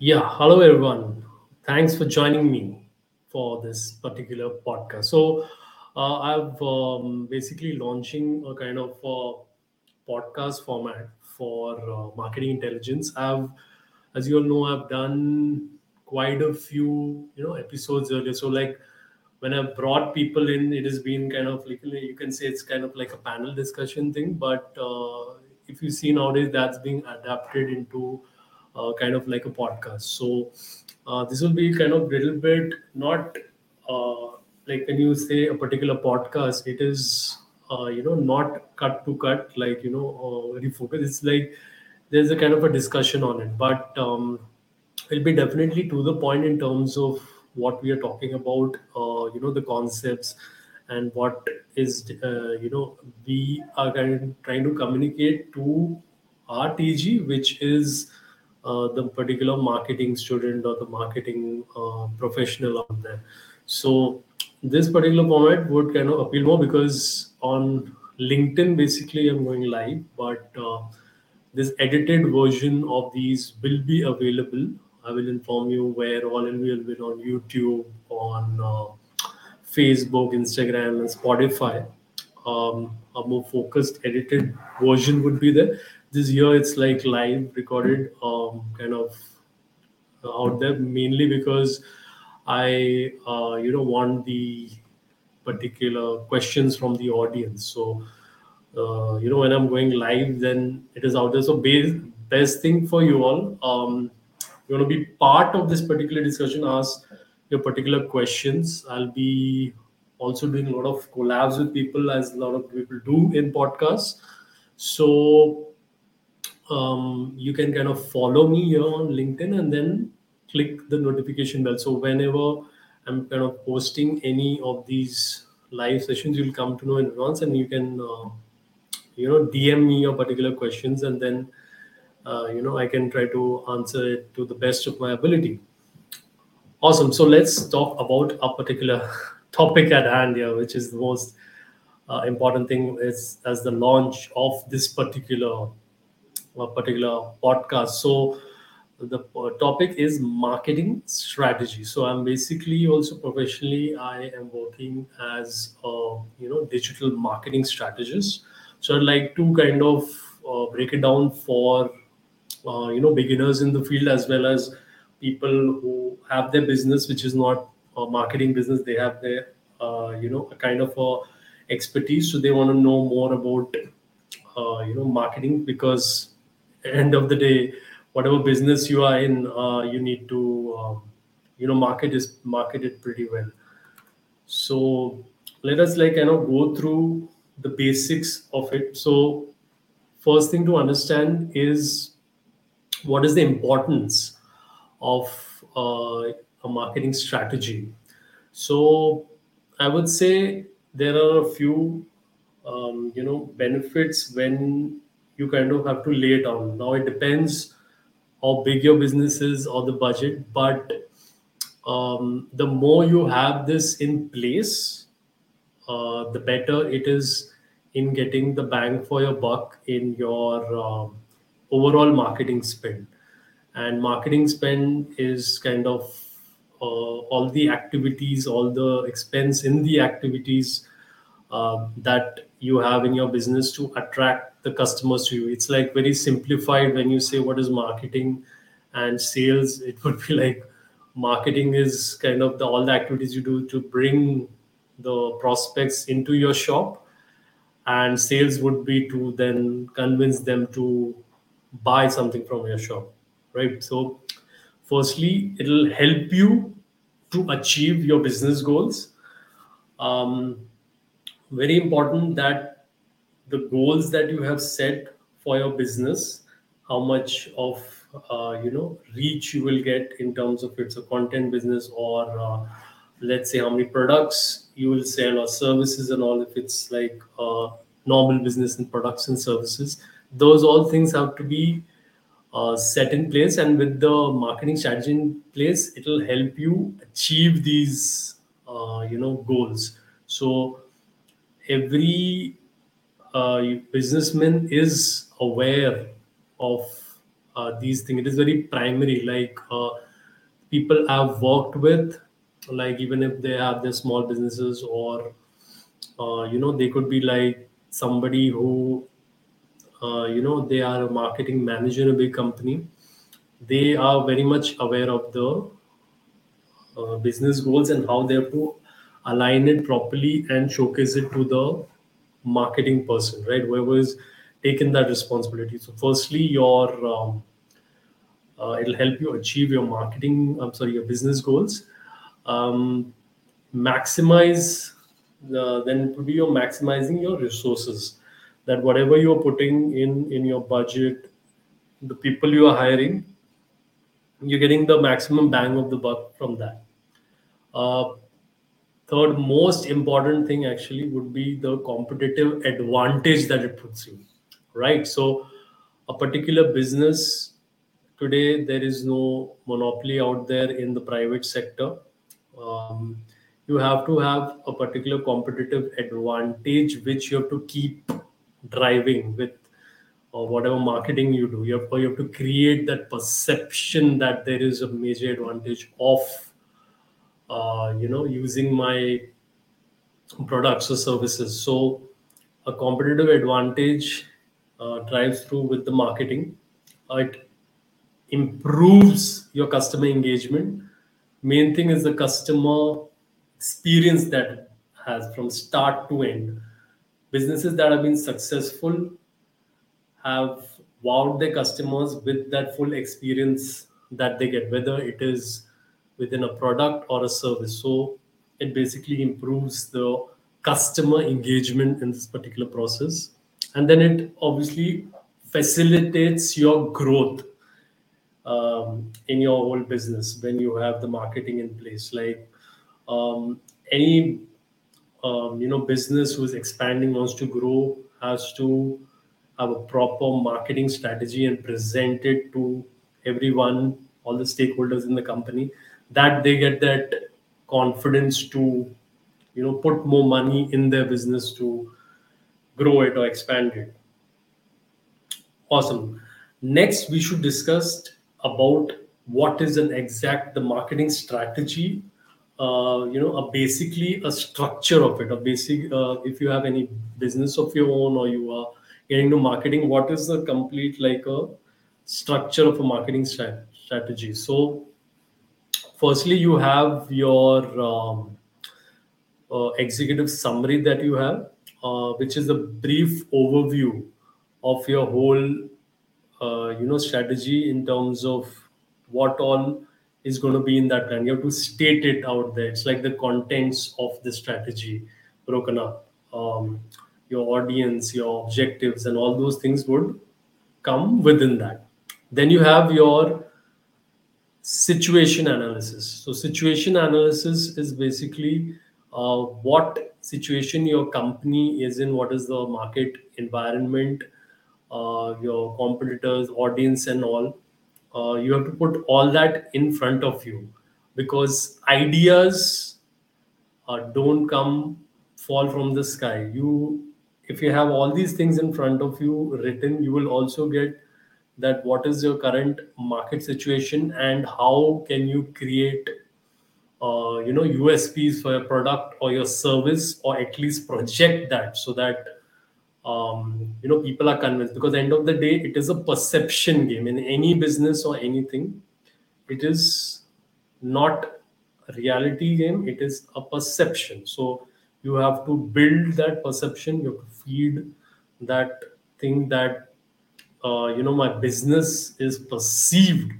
Hello, everyone. Thanks for joining me for this particular podcast. So, I've basically launching a kind of podcast format for marketing intelligence. As you all know, I've done quite a few episodes earlier. So, like when I brought people in, it has been kind of like you can say it's kind of like a panel discussion thing. But if you see nowadays, that's being adapted into kind of like a podcast. So this will be kind of little bit not like when you say a particular podcast, it is not cut to cut, like refocus. It's like there's a kind of a discussion on it, but it'll be definitely to the point in terms of what we are talking about. The concepts and what is we are kind of trying to communicate to our TG, which is the particular marketing student or the marketing professional out there. So this particular format would kind of appeal more because on LinkedIn, basically, I'm going live, but this edited version of these will be available. I will inform you where all it will be on YouTube, on Facebook, Instagram, and Spotify. A more focused edited version would be there. This year it's like live recorded, kind of out there, mainly because I want the particular questions from the audience. So when I'm going live, then it is out there. So best thing for you all, you want to be part of this particular discussion, ask your particular questions. I'll be also doing a lot of collabs with people, as a lot of people do in podcasts. So you can kind of follow me here on LinkedIn and then click the notification bell. So whenever I'm kind of posting any of these live sessions, you'll come to know in advance, and you can, DM me your particular questions, and then, I can try to answer it to the best of my ability. Awesome. So let's talk about a particular topic at hand here, which is the most important thing is as the launch of this particular podcast. So the topic is marketing strategy. So I'm basically also professionally, I am working as a digital marketing strategist. So I'd like to kind of break it down for beginners in the field, as well as people who have their business, which is not a marketing business. They have their a kind of a expertise, so they want to know more about marketing, because end of the day, whatever business you are in, you need to market it pretty well. So let us go through the basics of it. So first thing to understand is what is the importance of a marketing strategy. So I would say there are a few benefits when you kind of have to lay it down. Now it depends how big your business is or the budget, but the more you have this in place, the better it is in getting the bang for your buck in your overall marketing spend. And marketing spend is kind of all the activities, all the expense in the activities that you have in your business to attract the customers to you. It's like very simplified when you say what is marketing and sales. It would be like marketing is kind of all the activities you do to bring the prospects into your shop, and sales would be to then convince them to buy something from your shop, right? So firstly, it'll help you to achieve your business goals. Very important that the goals that you have set for your business, how much of reach you will get in terms of it's a content business, or let's say how many products you will sell or services and all, if it's like a normal business in products and services. Those all things have to be set in place, and with the marketing strategy in place, it will help you achieve these goals. So every businessman is aware of these things. It is very primary. Like people I've worked with, like even if they have their small businesses, or they could be like somebody who they are a marketing manager in a big company. They are very much aware of the business goals and how they have to align it properly and showcase it to the marketing person, right? Whoever is taking that responsibility. So, firstly, it'll help you achieve your business goals. Then it will be maximizing your resources. That whatever you're putting in your budget, the people you are hiring, you're getting the maximum bang of the buck from that. Third most important thing actually would be the competitive advantage that it puts you, right? So a particular business, today there is no monopoly out there in the private sector. You have to have a particular competitive advantage which you have to keep driving with, or whatever marketing you do. You have to create that perception that there is a major advantage of using my products or services. So a competitive advantage drives through with the marketing. It improves your customer engagement. Main thing is the customer experience that has from start to end. Businesses that have been successful have wowed their customers with that full experience that they get, whether it is within a product or a service. So it basically improves the customer engagement in this particular process. And then it obviously facilitates your growth in your whole business when you have the marketing in place. Like any business who is expanding, wants to grow, has to have a proper marketing strategy and present it to everyone, all the stakeholders in the company, that they get that confidence to, put more money in their business to grow it or expand it. Awesome. Next, we should discuss about what is the marketing strategy, basically a structure of it, if you have any business of your own or you are getting to marketing, what is the complete a structure of a marketing strategy? So firstly, you have your executive summary that you have, which is a brief overview of your whole, strategy in terms of what all is going to be in that plan. You have to state it out there. It's like the contents of the strategy broken up. Your audience, your objectives, and all those things would come within that. Then you have your situation analysis. So situation analysis is basically what situation your company is in, what is the market environment, your competitors, audience, and all. You have to put all that in front of you, because ideas don't fall from the sky. If you have all these things in front of you written, you will also get that what is your current market situation and how can you create, USPs for your product or your service, or at least project that so that, people are convinced. Because at the end of the day, it is a perception game in any business or anything. It is not a reality game. It is a perception. So you have to build that perception. You have to feed that thing that, my business is perceived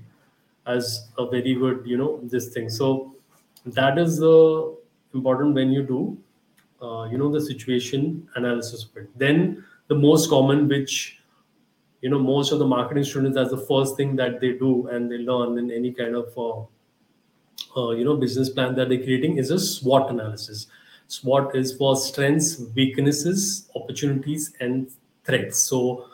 as a very good, this thing. So that is important when you do, the situation analysis of it. Then the most common, which, most of the marketing students, that's the first thing that they do and they learn in any kind of, business plan that they're creating, is a SWOT analysis. SWOT is for strengths, weaknesses, opportunities, and threats. So,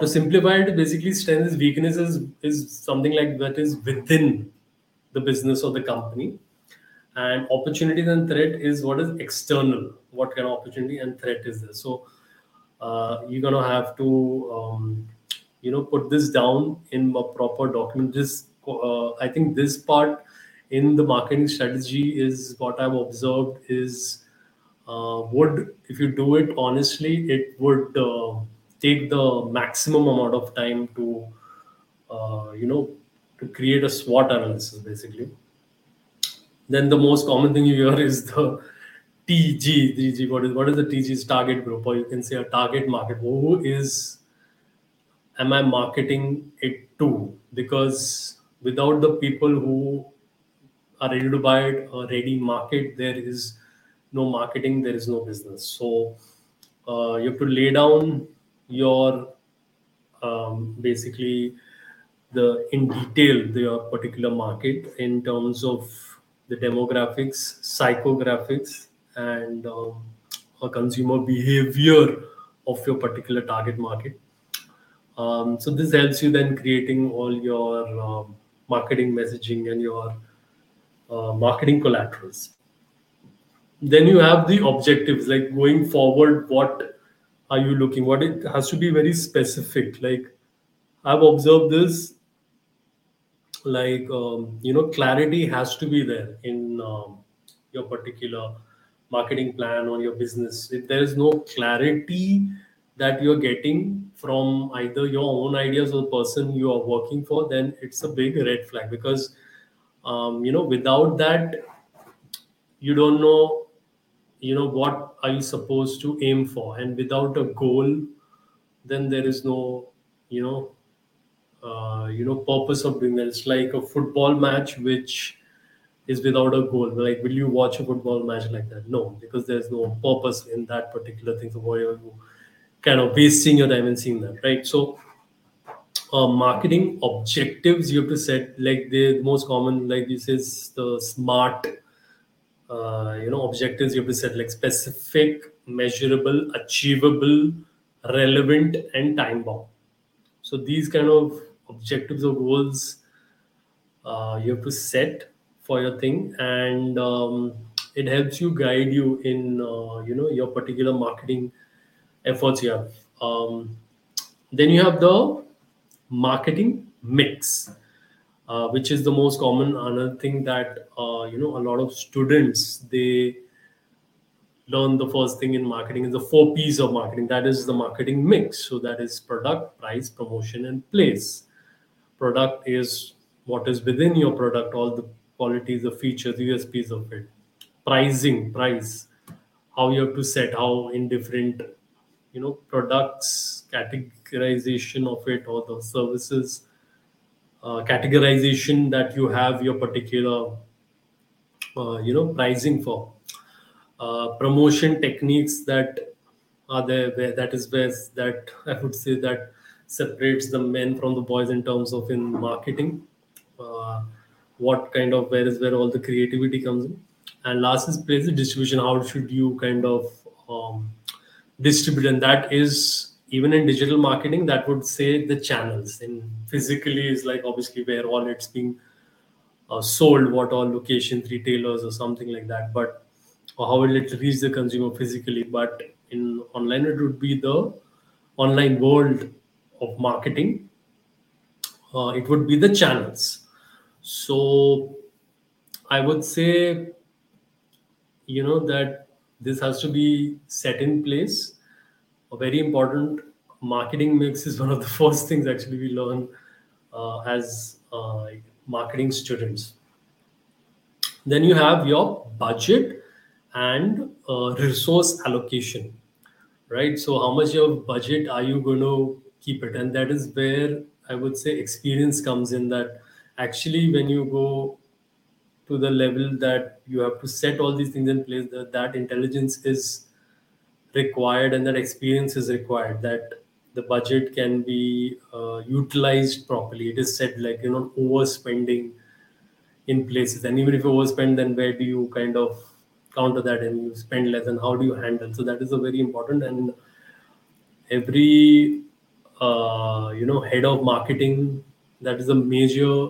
to simplify it, basically strengths, weaknesses is something like that is within the business of the company, and opportunities and threat is what is external. What kind of opportunity and threat is there? So, you're gonna have to put this down in a proper document. This, I think this part in the marketing strategy is what I've observed is would, if you do it honestly, it would take the maximum amount of time to, to create a SWOT analysis, basically. Then the most common thing you hear is the TG. TG, what is the TG's target group? Or you can say a target market. Who is, am I marketing it to? Because without the people who are ready to buy it, a ready market, there is no marketing, there is no business. So you have to lay down your, basically, in detail, your particular market in terms of the demographics, psychographics, and consumer behavior of your particular target market. So this helps you then creating all your marketing messaging and your marketing collaterals. Then you have the objectives, like going forward, what are you looking? What it has to be very specific. Like I've observed this, like, clarity has to be there in your particular marketing plan or your business. If there is no clarity that you're getting from either your own ideas or the person you are working for, then it's a big red flag, because, without that, you don't know, what are you supposed to aim for? And without a goal, then there is no, purpose of doing that. It's like a football match which is without a goal. Like, will you watch a football match like that? No, because there's no purpose in that particular thing. So why are you kind of wasting your time and seeing that, right? So marketing objectives you have to set, like the most common, like this is the SMART, objectives you have to set, like specific, measurable, achievable, relevant, and time-bound. So these kind of objectives or goals you have to set for your thing, and it helps you guide you in your particular marketing efforts you have. Then you have the marketing mix, which is the most common another thing that a lot of students they learn. The first thing in marketing is the 4 P's of marketing. That is the marketing mix. So that is product, price, promotion, and place. Product is what is within your product, all the qualities, the features, the USPs of it. Pricing, price, how you have to set, how in different, products, categorization of it, or the services, categorization that you have your particular, pricing for. Promotion techniques that are there, where that is where that I would say that separates the men from the boys in terms of in marketing. Where is where all the creativity comes in. And last is place, the distribution. How should you kind of distribute? And that is even in digital marketing, that would say the channels. And physically is like obviously where all it's being sold, what all locations, retailers, or something like that. But or how will it reach the consumer physically, but in online, it would be the online world of marketing. It would be the channels. So I would say, that this has to be set in place. A very important marketing mix is one of the first things actually we learn as marketing students. Then you have your budget and resource allocation, right? So how much of budget are you going to keep it? And that is where I would say experience comes in, that actually when you go to the level that you have to set all these things in place, that intelligence is required and that experience is required, that the budget can be utilized properly. It is set, like, overspending in places. And even if you overspend, then where do you kind of counter that and you spend less, and how do you handle? So that is a very important, and every head of marketing, that is a major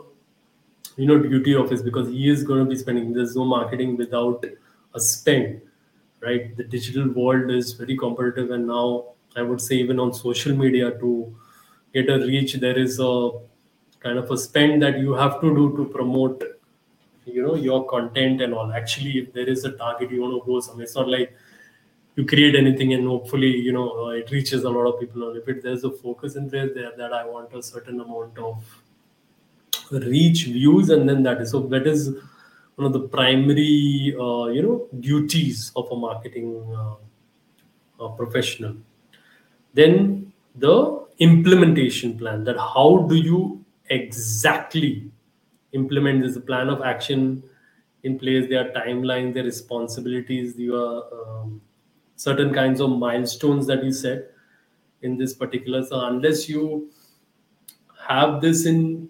duty of his, because he is going to be spending. There's no marketing without a spend, right? The digital world is very competitive, and now I would say even on social media, to get a reach, there is a kind of a spend that you have to do to promote, your content and all. Actually, if there is a target you want to go somewhere, it's not like you create anything and hopefully, it reaches a lot of people. If there's a focus in there that I want a certain amount of reach, views, and then that is. So that is one of the primary, duties of a marketing professional. Then the implementation plan, that how do you exactly implement this plan of action in place, their timelines, their responsibilities, your certain kinds of milestones that you set in this particular. So unless you have this in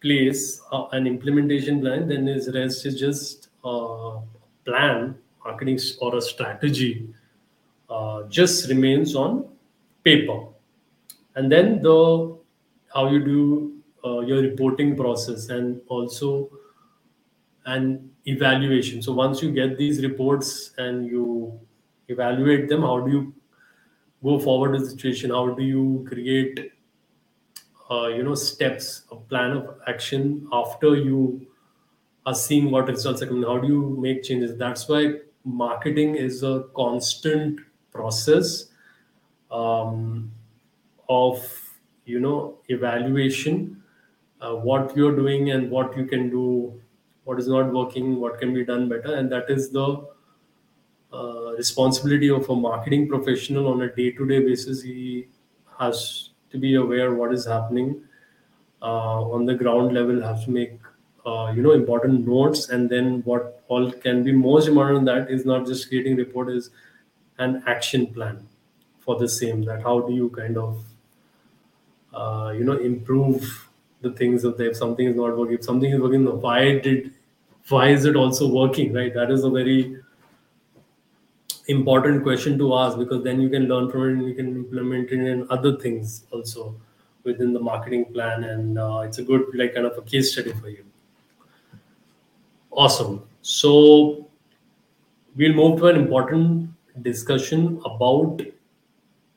place, an implementation plan, then this rest is just a plan, marketing or a strategy, just remains on paper. And then how you do your reporting process and also an evaluation. So once you get these reports and you evaluate them, how do you go forward with the situation? How do you create, steps, a plan of action after you are seeing what results are coming? How do you make changes? That's why marketing is a constant process of, evaluation, what you're doing and what you can do, what is not working, what can be done better. And that is the responsibility of a marketing professional on a day-to-day basis. He has to be aware what is happening on the ground level, has to make, important notes. And then what all can be most important that is not just creating report, is an action plan for the same, that how do you kind of, improve the things of if something is not working, if something is working, why is it also working, right? That is a very important question to ask, because then you can learn from it and you can implement it in other things also within the marketing plan. And it's a good, kind of a case study for you. Awesome. So we'll move to an important discussion about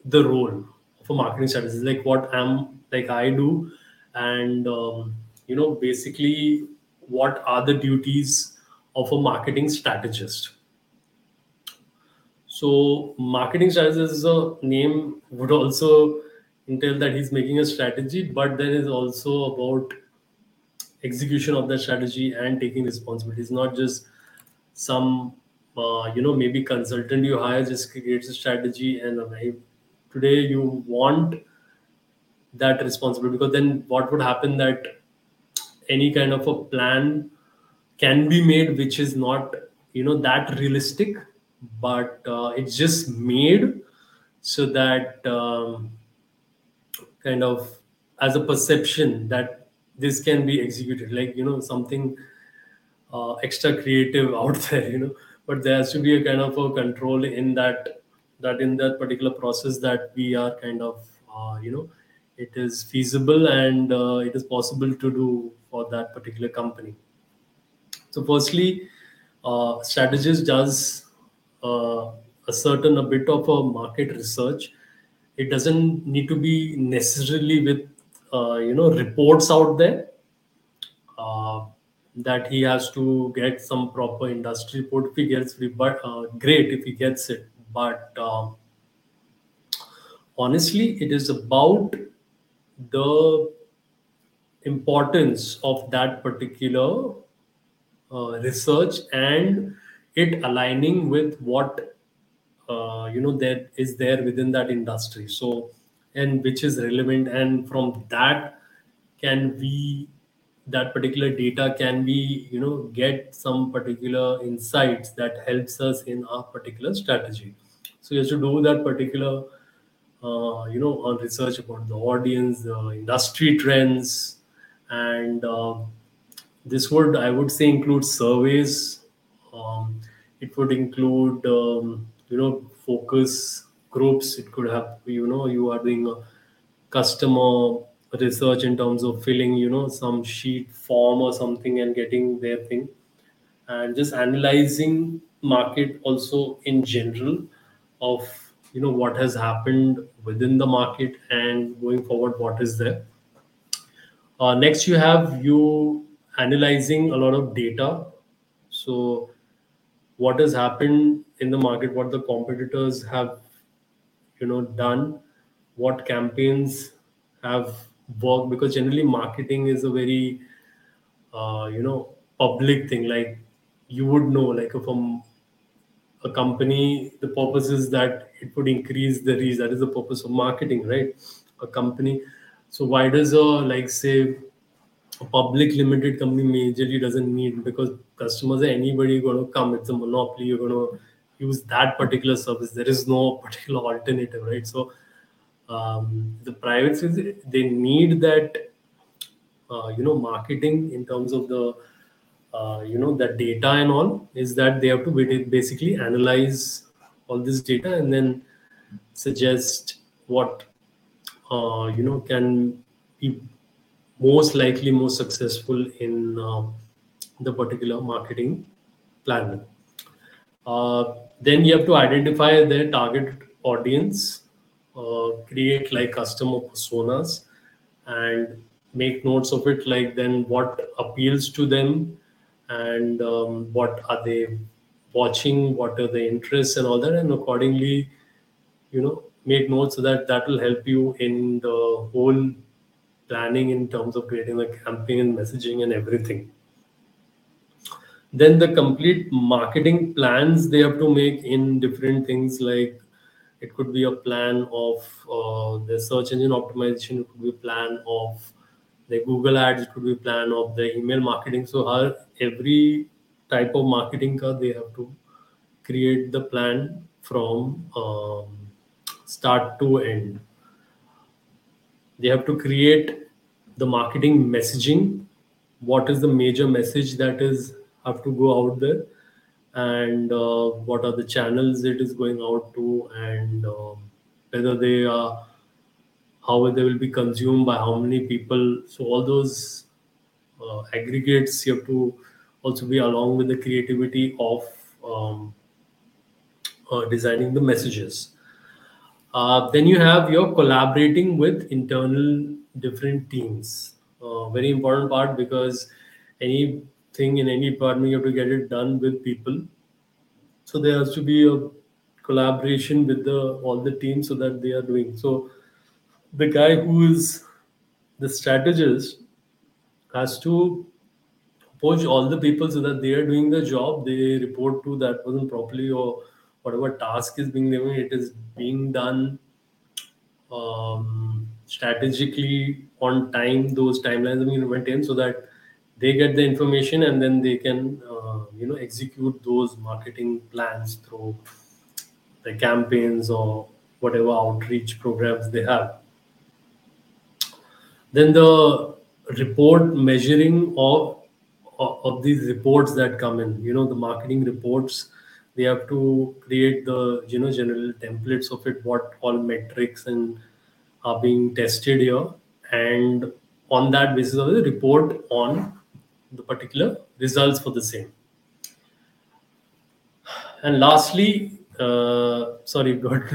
the role of a marketing strategist, I do. And, basically what are the duties of a marketing strategist? So marketing strategist as a name would also entail that he's making a strategy, but then is also about execution of that strategy and taking responsibility. It's not just some, maybe consultant you hire just creates a strategy and today you want that responsibility, because then what would happen that any kind of a plan can be made, which is not, that realistic, but it's just made so that kind of as a perception that this can be executed, something extra creative out there, but there has to be a kind of a control in that in that particular process that we are kind of, it is feasible and it is possible to do for that particular company. So firstly, strategist does a certain bit of a market research. It doesn't need to be necessarily with, reports out there that he has to get some proper industry report. If he gets but great if he gets it. But honestly, it is about the importance of that particular research and it aligning with what, that is there within that industry. So, and which is relevant. And from that that particular data can be, get some particular insights that helps us in our particular strategy. So you have to do that particular, on research about the audience, the industry trends, and this would, I would say, include surveys. It would include, focus groups. It could have, you are doing a customer research in terms of filling, some sheet form or something and getting their thing. And just analyzing market also in general of, what has happened within the market and going forward what is there. Next, you have you analyzing a lot of data. So what has happened in the market, what the competitors have done, what campaigns have worked, because generally marketing is a very public thing. Like you would know, like from a company, the purpose is that it would increase the reach. That is the purpose of marketing, right? A company. So why does a public limited company majorly doesn't need, because customers are anybody going to come. It's a monopoly. You're going to use that particular service. There is no particular alternative, right? So the privates, they need that marketing in terms of the the data and all, is that they have to basically analyze all this data and then suggest what can be most likely more successful in the particular marketing plan. Then you have to identify their target audience, create like customer personas, and make notes of it, like then what appeals to them and what are they watching, what are their interests and all that, and accordingly make notes, so that will help you in the whole planning in terms of creating the campaign, messaging and everything. Then the complete marketing plans they have to make in different things, like it could be a plan of the search engine optimization, it could be a plan of the Google ads, it could be a plan of the email marketing. So every type of marketing, they have to create the plan from start to end. They have to create the marketing messaging. What is the major message that is have to go out there, and what are the channels it is going out to, and whether they are, how they will be consumed by how many people. So all those aggregates you have to also be along with the creativity of designing the messages. Then you have your collaborating with internal different teams. Very important part, because anything in any department you have to get it done with people. So there has to be a collaboration with all the teams, so that they are doing. So the guy who is the strategist has to approach all the people so that they are doing the job. They report to that person properly, or whatever task is being given, it is being done strategically on time. Those timelines are being maintained so that they get the information and then they can execute those marketing plans through the campaigns or whatever outreach programs they have. Then the report measuring of these reports that come in, the marketing reports, they have to create the general templates of it, what all metrics and are being tested here, and on that basis of the report on the particular results for the same. And lastly, sorry, got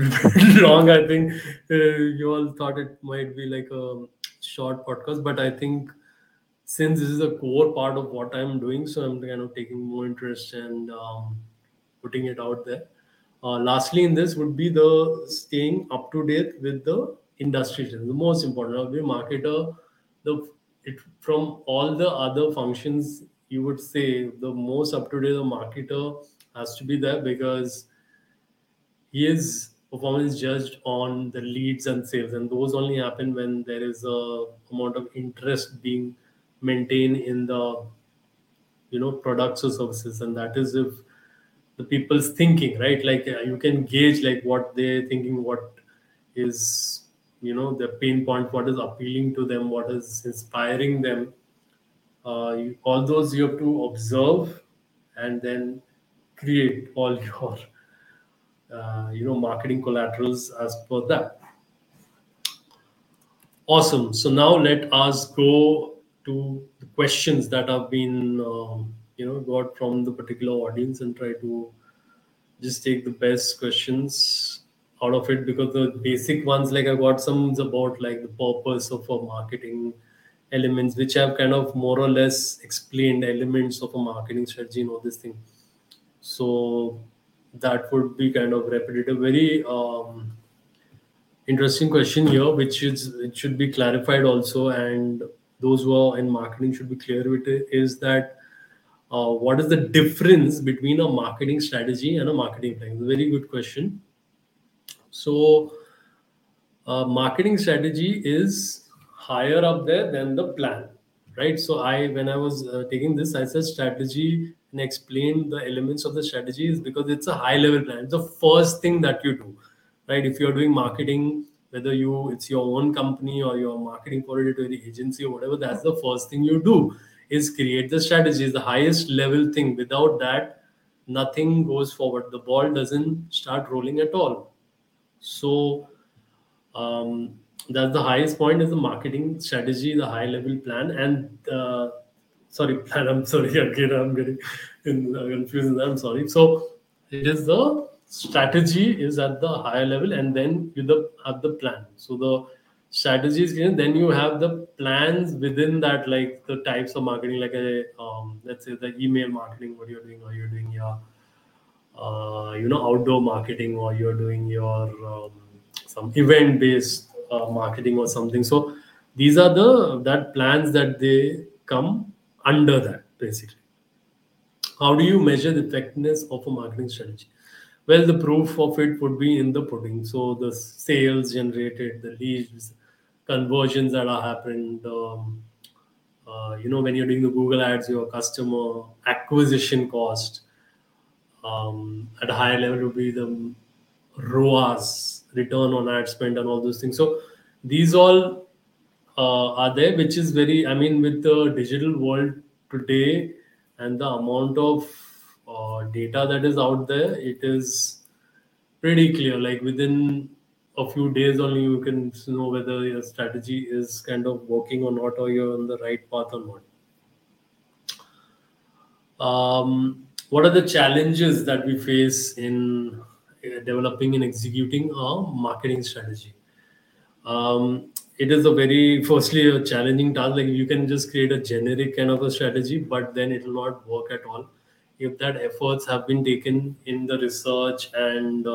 wrong. I think you all thought it might be like a short podcast, but I think since this is a core part of what I'm doing, so I'm kind of taking more interest and putting it out there. Lastly, in this would be the staying up to date with the industry. The most important of the marketer, from all the other functions, you would say the most up to date the marketer has to be there, because his performance is judged on the leads and sales, and those only happen when there is a amount of interest being maintained in the products or services, and that is if the people's thinking, right? Like you can gauge like what they're thinking, what is the pain point, what is appealing to them, what is inspiring them. All those you have to observe and then create all your marketing collaterals as per that. Awesome. So now let us go to the questions that have been, got from the particular audience, and try to just take the best questions out of it, because the basic ones, like I got some about like the purpose of a marketing elements, which have kind of more or less explained elements of a marketing strategy and all this thing. So that would be kind of repetitive. Very interesting question here, which is, it should be clarified also, and those who are in marketing should be clear with it, is that what is the difference between a marketing strategy and a marketing plan? It's a very good question. So marketing strategy is higher up there than the plan, right? So when I was taking this, I said strategy and explained the elements of the strategy is because it's a high level plan. It's the first thing that you do, right? If you're doing marketing, whether it's your own company or you're marketing for it to an agency or whatever, that's the first thing you do is create the strategy. It's the highest level thing. Without that, nothing goes forward. The ball doesn't start rolling at all. So that's the highest point, is the marketing strategy, the high level plan, and I'm getting confused. So it is the strategy is at the higher level, and then you have the plan. So the strategy is given, then you have the plans within that, like the types of marketing, like let's say the email marketing, what you're doing, or you're doing your outdoor marketing, or you're doing your some event-based marketing or something. So these are that plans that they come under that, basically. How do you measure the effectiveness of a marketing strategy? Well, the proof of it would be in the pudding. So the sales generated, the leads, conversions that are happened. When you're doing the Google ads, your customer acquisition cost at a higher level would be the ROAS, return on ad spend, and all those things. So these all are there, which is very, with the digital world today and the amount of data that is out there, it is pretty clear. Like within a few days only, you can know whether your strategy is kind of working or not, or you're on the right path or not. What are the challenges that we face in developing and executing a marketing strategy? It is firstly, a challenging task. Like you can just create a generic kind of a strategy, but then it will not work at all if that efforts have been taken in the research and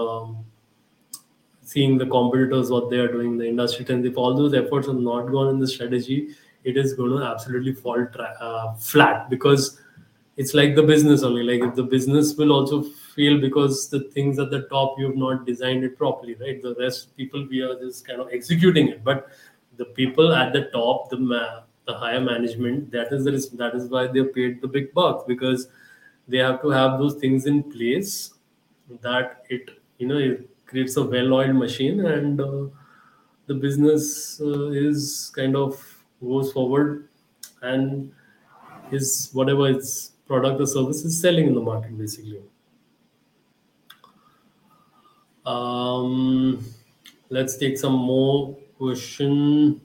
seeing the competitors, what they are doing, the industry trends. If all those efforts have not gone in the strategy, it is going to absolutely fall flat, because it's like the business only. Like if the business will also fail because the things at the top, you've not designed it properly, right? The rest people, we are just kind of executing it, but the people at the top, the higher management, that is why they're paid the big bucks, because they have to have those things in place that it creates a well-oiled machine, and the business is kind of goes forward and is whatever its product or service is selling in the market, basically. Let's take some more question.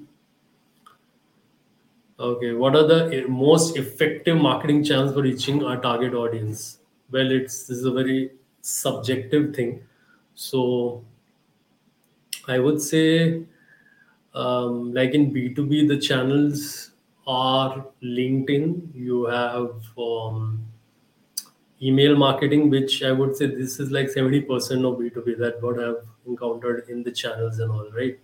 Okay, what are the most effective marketing channels for reaching our target audience? Well, this is a very subjective thing. So I would say, like in B2B, the channels are LinkedIn. You have email marketing, which I would say this is like 70% of B2B, that what I've encountered in the channels and all, right?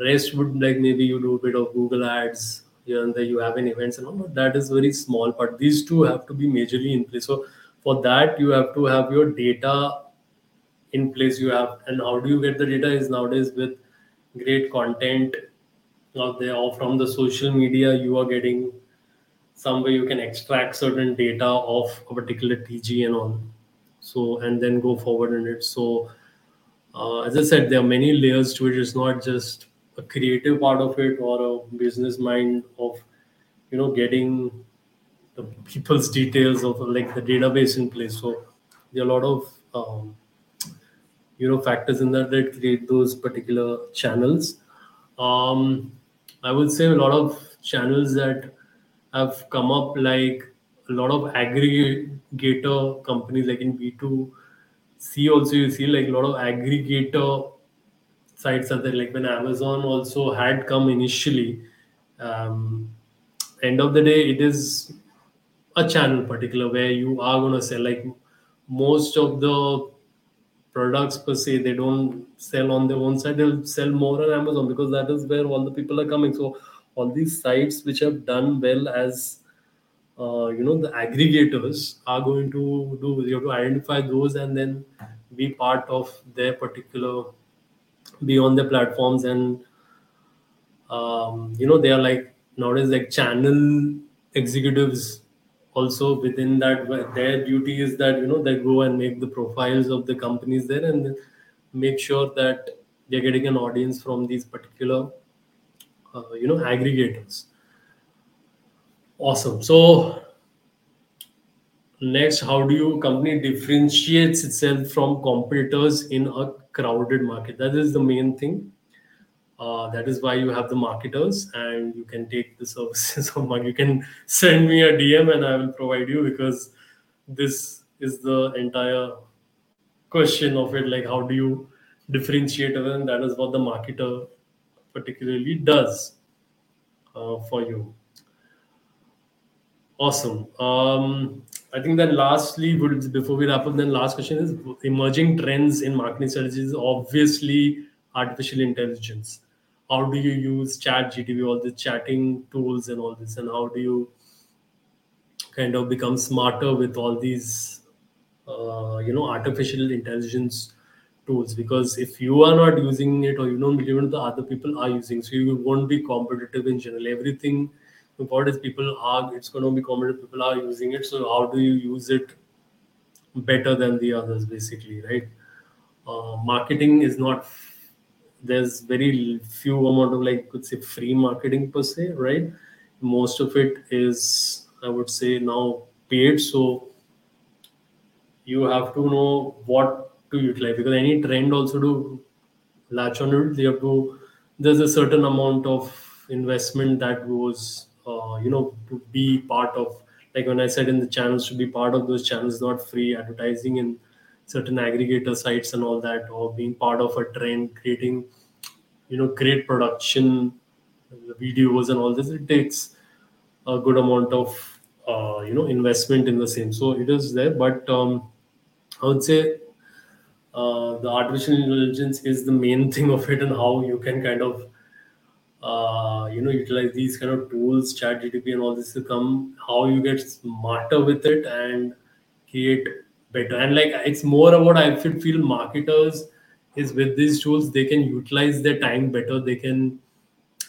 Rest would like maybe you do a bit of Google ads, and there you have an events and all, but that is very small. But these two have to be majorly in place. So for that, you have to have your data in place. And how do you get the data is nowadays with great content out there, or from the social media, you are getting some way you can extract certain data of a particular TG and all. So, and then go forward in it. So as I said, there are many layers to it. It's not just a creative part of it or a business mind of getting the people's details of like the database in place. So there are a lot of factors in that create those particular channels. I would say a lot of channels that have come up, like a lot of aggregator companies, like in B2 see also, you see like a lot of aggregator sites are there. Like when Amazon also had come initially, end of the day, it is a channel particular where you are going to sell. Like most of the products per se, they don't sell on their own site. They'll sell more on Amazon because that is where all the people are coming. So all these sites which have done well as the aggregators are going to do. You have to identify those and then be part of their particular, be on their platforms. And they are like nowadays like channel executives. Also within that, their duty is that, they go and make the profiles of the companies there and make sure that they're getting an audience from these particular, aggregators. Awesome. So next, how do you company differentiates itself from competitors in a crowded market? That is the main thing. That is why you have the marketers, and you can take the services of market. You can send me a DM and I will provide you, because this is the entire question of it. Like, how do you differentiate? And that is what the marketer particularly does for you. Awesome. I think then lastly, before we wrap up, then last question is emerging trends in marketing strategies. Obviously, artificial intelligence. How do you use ChatGPT, all the chatting tools and all this, and how do you kind of become smarter with all these, artificial intelligence tools? Because if you are not using it, or even the other people are using, so you won't be competitive in general. Everything about is people are. It's going to be competitive. People are using it. So how do you use it better than the others? Basically, right? Marketing is not. There's very few amount of free marketing per se, right? Most of it is, I would say, now paid. So you have to know what to utilize, because any trend also to latch on it, there's a certain amount of investment that goes, to be part of, like when I said in the channels, to be part of those channels, not free advertising and certain aggregator sites and all that, or being part of a trend, creating, great production videos and all this, it takes a good amount of, investment in the same. So it is there, but I would say the artificial intelligence is the main thing of it, and how you can kind of, utilize these kind of tools, ChatGPT and all this to come, how you get smarter with it and create better. And it's more about, I feel marketers is with these tools, they can utilize their time better. They can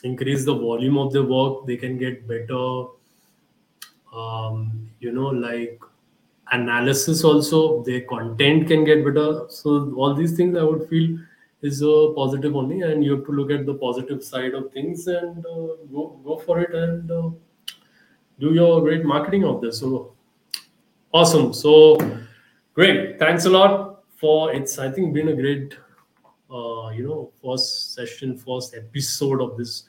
increase the volume of their work. They can get better, analysis also. Their content can get better. So all these things I would feel is a positive only. And you have to look at the positive side of things and go for it and do your great marketing of this. So awesome. So great. Thanks a lot for it's, I think, been a great, first episode of this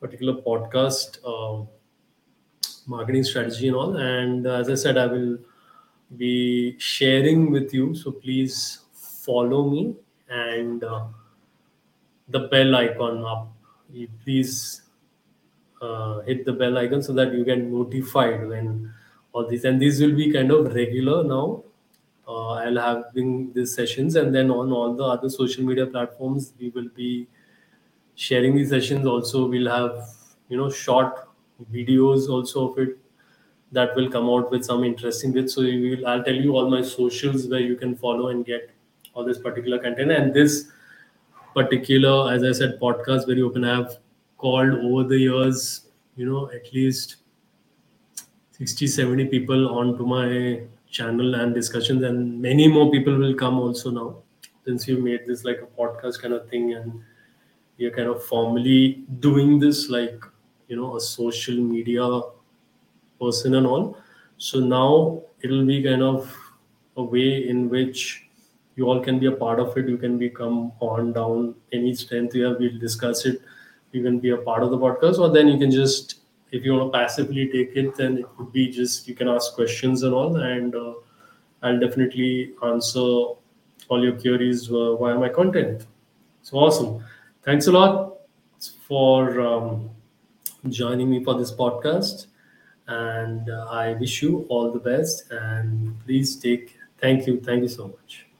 particular podcast, marketing strategy and all. And as I said, I will be sharing with you. So please follow me and the bell icon up. Please hit the bell icon so that you get notified when all these, and these will be kind of regular now. I'll have these sessions, and then on all the other social media platforms, we will be sharing these sessions. Also, we'll have, short videos also of it that will come out with some interesting bits. So I'll tell you all my socials where you can follow and get all this particular content. And this particular, as I said, podcast very open. I've called over the years, at least 60, 70 people onto my channel and discussions, and many more people will come also now, since you made this like a podcast kind of thing and you're kind of formally doing this a social media person and all. So now it'll be kind of a way in which you all can be a part of it. You can become on down any strength you have, we'll discuss it. You can be a part of the podcast, or then you can just, if you want to passively take it, then it could be just you can ask questions and all, and I'll definitely answer all your queries via my content. So awesome. Thanks a lot for joining me for this podcast. And I wish you all the best. And please take care. Thank you. Thank you so much.